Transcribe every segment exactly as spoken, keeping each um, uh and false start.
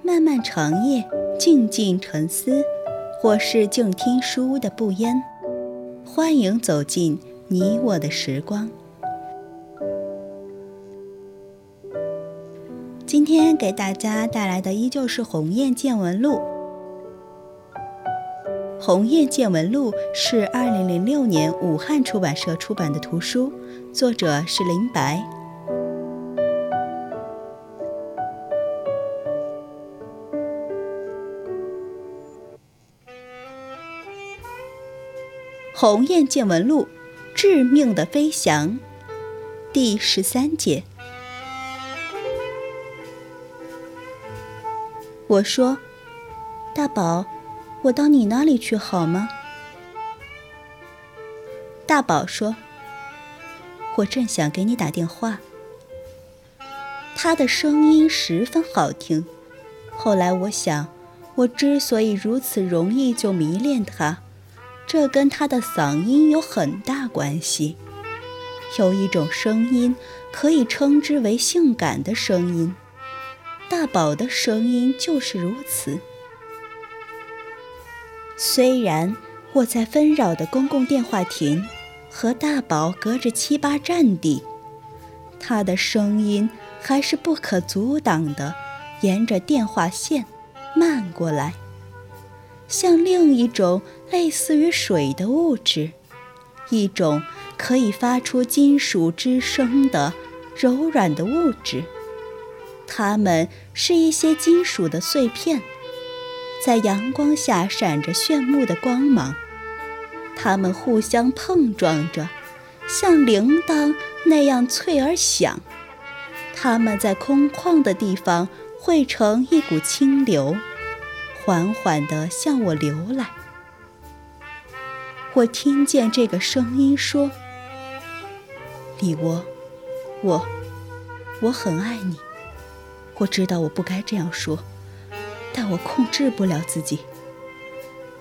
漫漫长夜，静静沉思，或是静听书屋的不烟。欢迎走进你我的时光。今天给大家带来的依旧是鸿雁见闻录。鸿雁见闻录是二零零六年武汉出版社出版的图书，作者是林白。鸿雁见闻录，致命的飞翔，第十三节。我说，大宝，我到你那里去好吗？大宝说，我正想给你打电话。他的声音十分好听，后来我想，我之所以如此容易就迷恋他，这跟他的嗓音有很大关系。有一种声音可以称之为性感的声音，大宝的声音就是如此。虽然我在纷扰的公共电话亭和大宝隔着七八站地，他的声音还是不可阻挡地沿着电话线漫过来，像另一种类似于水的物质，一种可以发出金属之声的柔软的物质。它们是一些金属的碎片，在阳光下闪着炫目的光芒，它们互相碰撞着，像铃铛那样脆而响。它们在空旷的地方汇成一股清流，缓缓地向我流来。我听见这个声音说，李窝，我我很爱你。我知道我不该这样说，但我控制不了自己。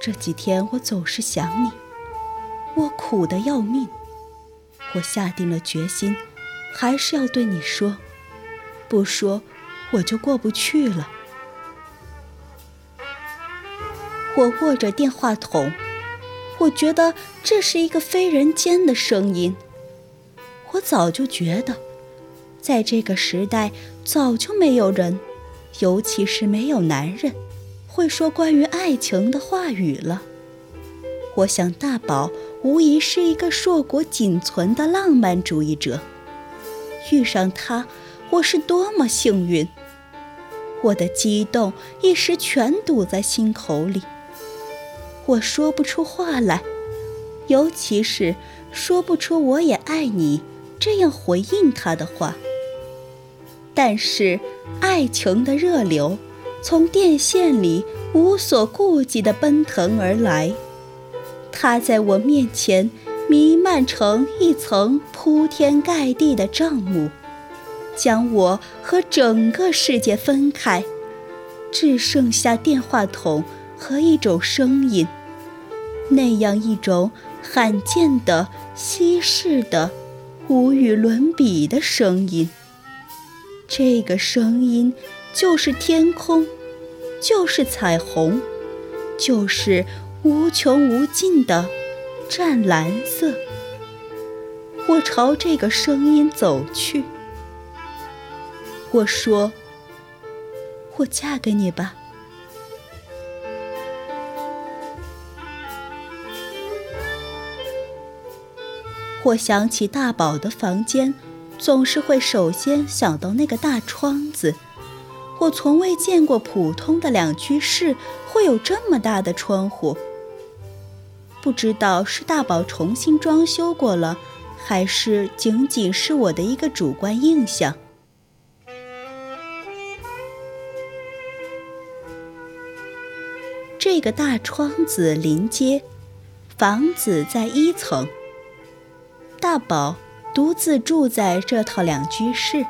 这几天我总是想你，我苦得要命。我下定了决心，还是要对你说，不说我就过不去了。我握着电话筒，我觉得这是一个非人间的声音。我早就觉得，在这个时代早就没有人，尤其是没有男人，会说关于爱情的话语了。我想大宝无疑是一个硕果仅存的浪漫主义者，遇上他，我是多么幸运。我的激动一时全堵在心口里，我说不出话来，尤其是说不出我也爱你这样回应他的话。但是爱情的热流从电线里无所顾忌地奔腾而来，它在我面前弥漫成一层铺天盖地的帐幕，将我和整个世界分开，只剩下电话筒和一种声音，那样一种罕见的、稀释的、无与伦比的声音。这个声音就是天空，就是彩虹，就是无穷无尽的湛蓝色。我朝这个声音走去，我说，我嫁给你吧。我想起大宝的房间，总是会首先想到那个大窗子。我从未见过普通的两居室会有这么大的窗户。不知道是大宝重新装修过了，还是仅仅是我的一个主观印象。这个大窗子临街，房子在一层，大宝独自住在这套两居室，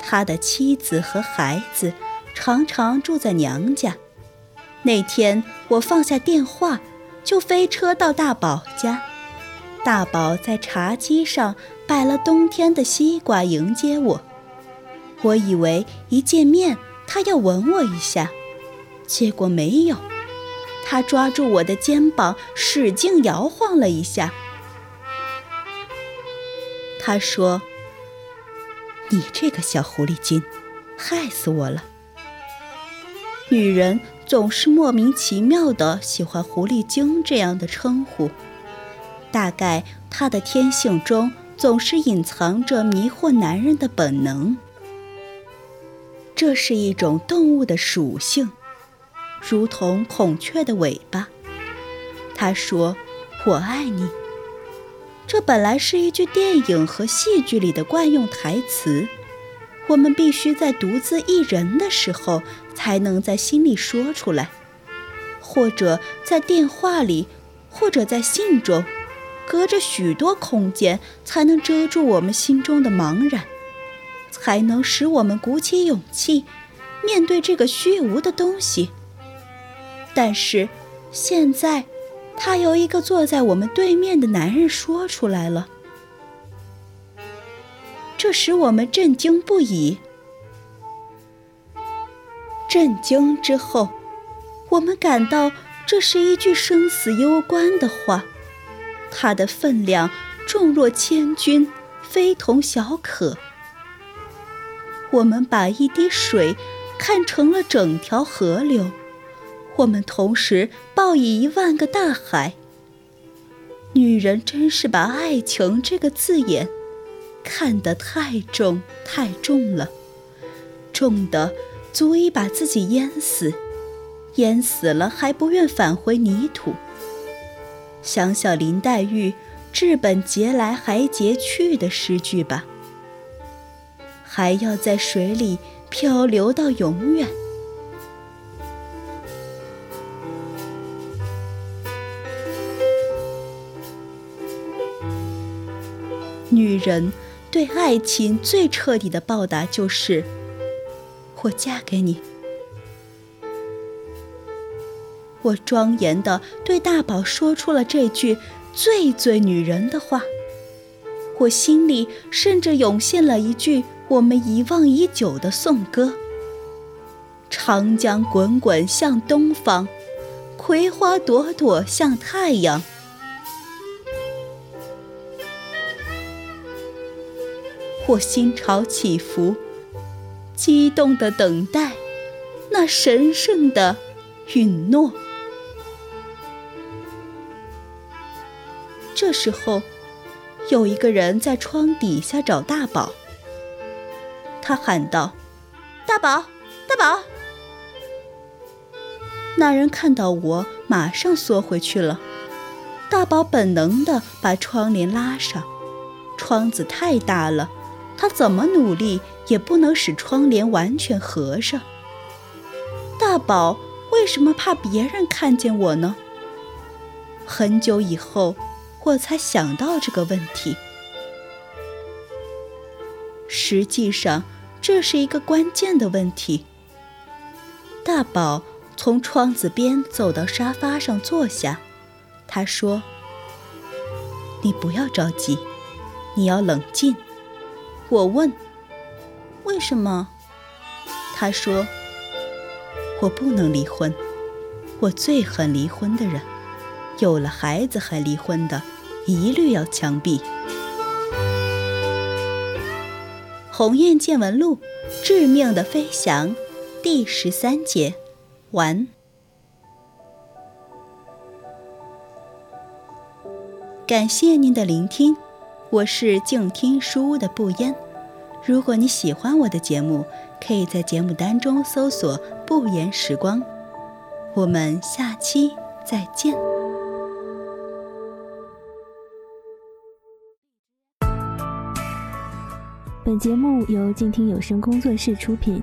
他的妻子和孩子常常住在娘家。那天我放下电话，就飞车到大宝家。大宝在茶几上摆了冬天的西瓜迎接我，我以为一见面他要吻我一下，结果没有。他抓住我的肩膀，使劲摇晃了一下。他说：“你这个小狐狸精，害死我了。”女人总是莫名其妙地喜欢狐狸精这样的称呼，大概她的天性中总是隐藏着迷惑男人的本能。这是一种动物的属性，如同孔雀的尾巴。他说：“我爱你。”这本来是一句电影和戏剧里的惯用台词，我们必须在独自一人的时候才能在心里说出来，或者在电话里，或者在信中，隔着许多空间才能遮住我们心中的茫然，才能使我们鼓起勇气面对这个虚无的东西。但是现在他由一个坐在我们对面的男人说出来了，这使我们震惊不已。震惊之后，我们感到这是一句生死攸关的话，它的分量重若千钧，非同小可。我们把一滴水看成了整条河流，我们同时抱以一万个大海。女人真是把爱情这个字眼看得太重太重了，重的足以把自己淹死，淹死了还不愿返回泥土。想想林黛玉至本节来还节去的诗句吧，还要在水里漂流到永远。女人对爱情最彻底的报答就是：我嫁给你。我庄严地对大宝说出了这句最最女人的话，我心里甚至涌现了一句我们遗忘已久的颂歌：长江滚滚向东方，葵花朵朵向太阳。我心潮起伏，激动地等待那神圣的允诺。这时候，有一个人在窗底下找大宝，他喊道：“大宝，大宝！”那人看到我，马上缩回去了。大宝本能地把窗帘拉上，窗子太大了，他怎么努力也不能使窗帘完全合上。大宝为什么怕别人看见我呢？很久以后，我才想到这个问题。实际上，这是一个关键的问题。大宝从窗子边走到沙发上坐下，他说：“你不要着急，你要冷静。”我问：“为什么？”他说：“我不能离婚，我最恨离婚的人，有了孩子还离婚的，一律要枪毙。”鸿雁见闻录《致命的飞翔》第十三节完。感谢您的聆听，我是静听书屋的不言。如果你喜欢我的节目，可以在节目单中搜索“不言时光”。我们下期再见。本节目由静听有声工作室出品，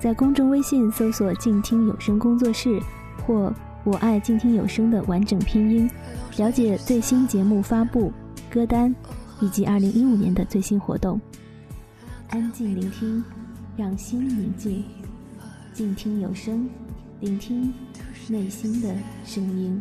在公众微信搜索静听有声工作室或我爱静听有声的完整拼音，了解最新节目发布、歌单以及二零一五年的最新活动。安静聆听，让心宁静。静听有声，聆听内心的声音。